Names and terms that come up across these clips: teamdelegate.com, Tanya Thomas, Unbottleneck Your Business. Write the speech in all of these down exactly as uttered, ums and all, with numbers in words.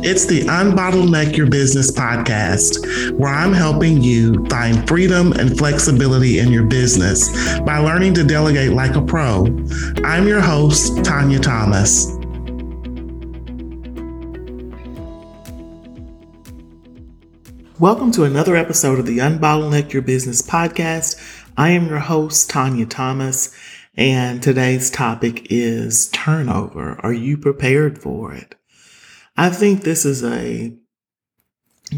It's the Unbottleneck Your Business podcast, where I'm helping you find freedom and flexibility in your business by learning to delegate like a pro. I'm your host, Tanya Thomas. Welcome to another episode of the Unbottleneck Your Business podcast. I am your host, Tanya Thomas, and today's topic is turnover. Are you prepared for it? I think this is a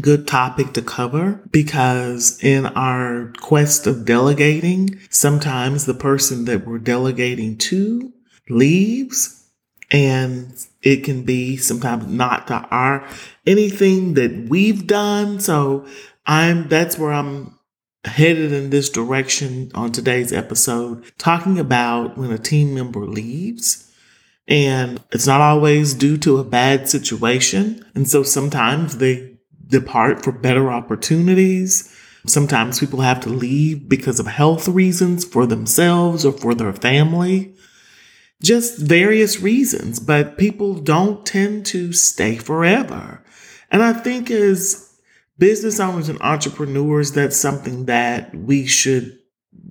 good topic to cover because in our quest of delegating, sometimes the person that we're delegating to leaves, and it can be sometimes not to our anything that we've done. So I'm that's where I'm headed in this direction on today's episode, talking about when a team member leaves. And it's not always due to a bad situation. And so sometimes they depart for better opportunities. Sometimes people have to leave because of health reasons for themselves or for their family. Just various reasons. But people don't tend to stay forever. And I think as business owners and entrepreneurs, that's something that we should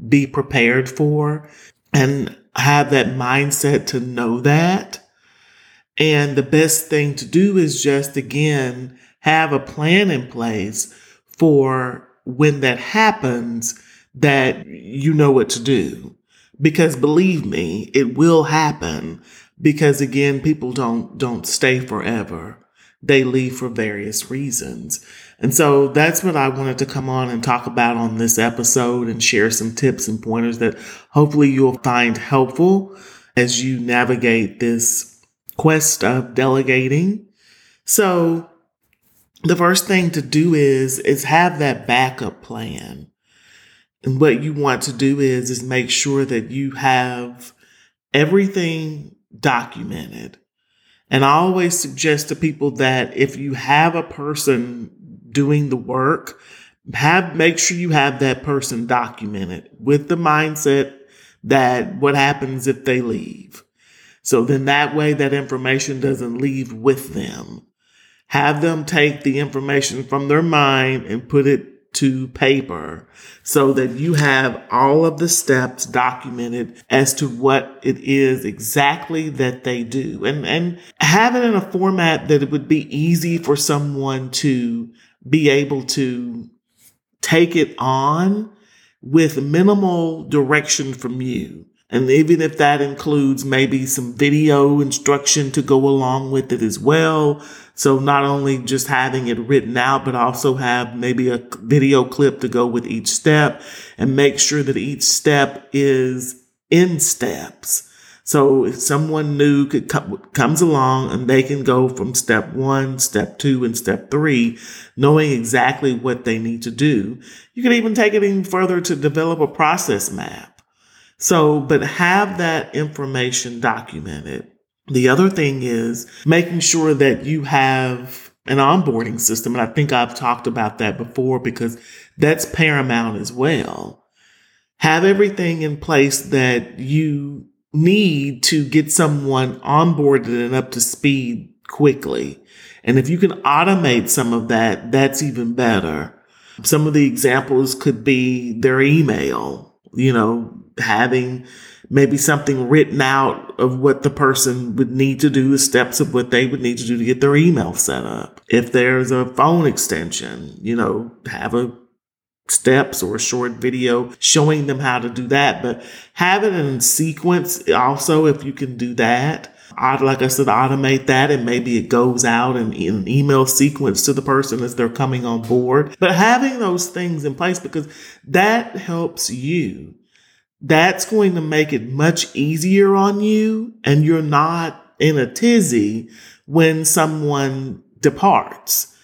be prepared for and have that mindset to know that. And the best thing to do is just, again, have a plan in place for when that happens, that you know what to do. Because believe me, it will happen. Because again, people don't don't stay forever. They leave for various reasons. And so that's what I wanted to come on and talk about on this episode and share some tips and pointers that hopefully you'll find helpful as you navigate this quest of delegating. So the first thing to do is, is have that backup plan. And what you want to do is, is make sure that you have everything documented. And I always suggest to people that if you have a person doing the work, have make sure you have that person documented with the mindset that what happens if they leave. So then that way that information doesn't leave with them. Have them take the information from their mind and put it to paper so that you have all of the steps documented as to what it is exactly that they do. And, and have it in a format that it would be easy for someone to be able to take it on with minimal direction from you. And even if that includes maybe some video instruction to go along with it as well. So not only just having it written out, but also have maybe a video clip to go with each step and make sure that each step is in steps. So if someone new could come, comes along and they can go from step one, step two, and step three, knowing exactly what they need to do. You can even take it even further to develop a process map. So, but have that information documented. The other thing is making sure that you have an onboarding system. And I think I've talked about that before because that's paramount as well. Have everything in place that you need to get someone onboarded and up to speed quickly. And if you can automate some of that, that's even better. Some of the examples could be their email, you know, having maybe something written out of what the person would need to do, the steps of what they would need to do to get their email set up. If there's a phone extension, you know, have a steps or a short video showing them how to do that, but have it in sequence also if you can do that. I'd, like I said, automate that and maybe it goes out in, in an email sequence to the person as they're coming on board. But having those things in place because that helps you. That's going to make it much easier on you and you're not in a tizzy when someone departs.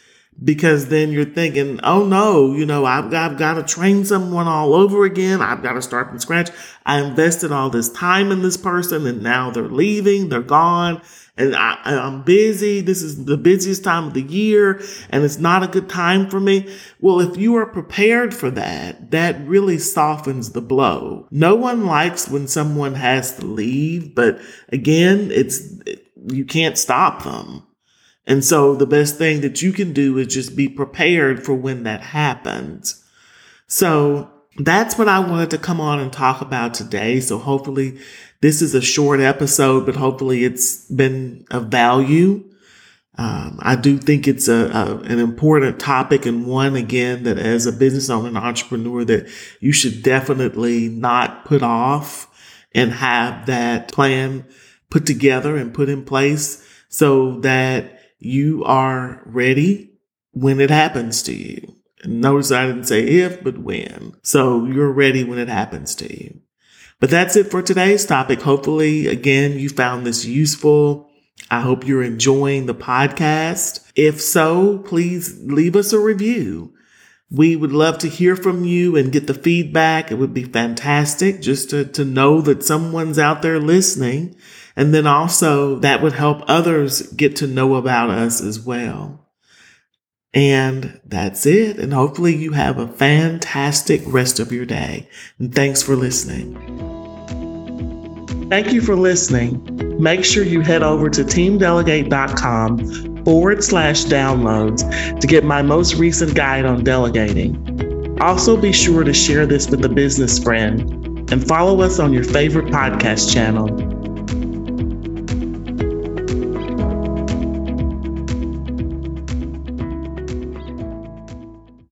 Because then you're thinking, oh no, you know, I've got, I've got to train someone all over again. I've got to start from scratch. I invested all this time in this person and now they're leaving, they're gone. And I, I'm busy. This is the busiest time of the year and it's not a good time for me. Well, if you are prepared for that, that really softens the blow. No one likes when someone has to leave, but again, it's, you can't stop them. And so the best thing that you can do is just be prepared for when that happens. So that's what I wanted to come on and talk about today. So hopefully this is a short episode, but hopefully it's been of value. Um, I do think it's a, a an important topic, and one, again, that as a business owner and entrepreneur that you should definitely not put off and have that plan put together and put in place so that you are ready when it happens to you. And notice I didn't say if, but when. So you're ready when it happens to you. But that's it for today's topic. Hopefully, again, you found this useful. I hope you're enjoying the podcast. If so, please leave us a review. We would love to hear from you and get the feedback. It would be fantastic just to, to know that someone's out there listening. And then also that would help others get to know about us as well. And that's it. And hopefully you have a fantastic rest of your day. And thanks for listening. Thank you for listening. Make sure you head over to teamdelegate.com forward slash downloads to get my most recent guide on delegating. Also, be sure to share this with a business friend and follow us on your favorite podcast channel.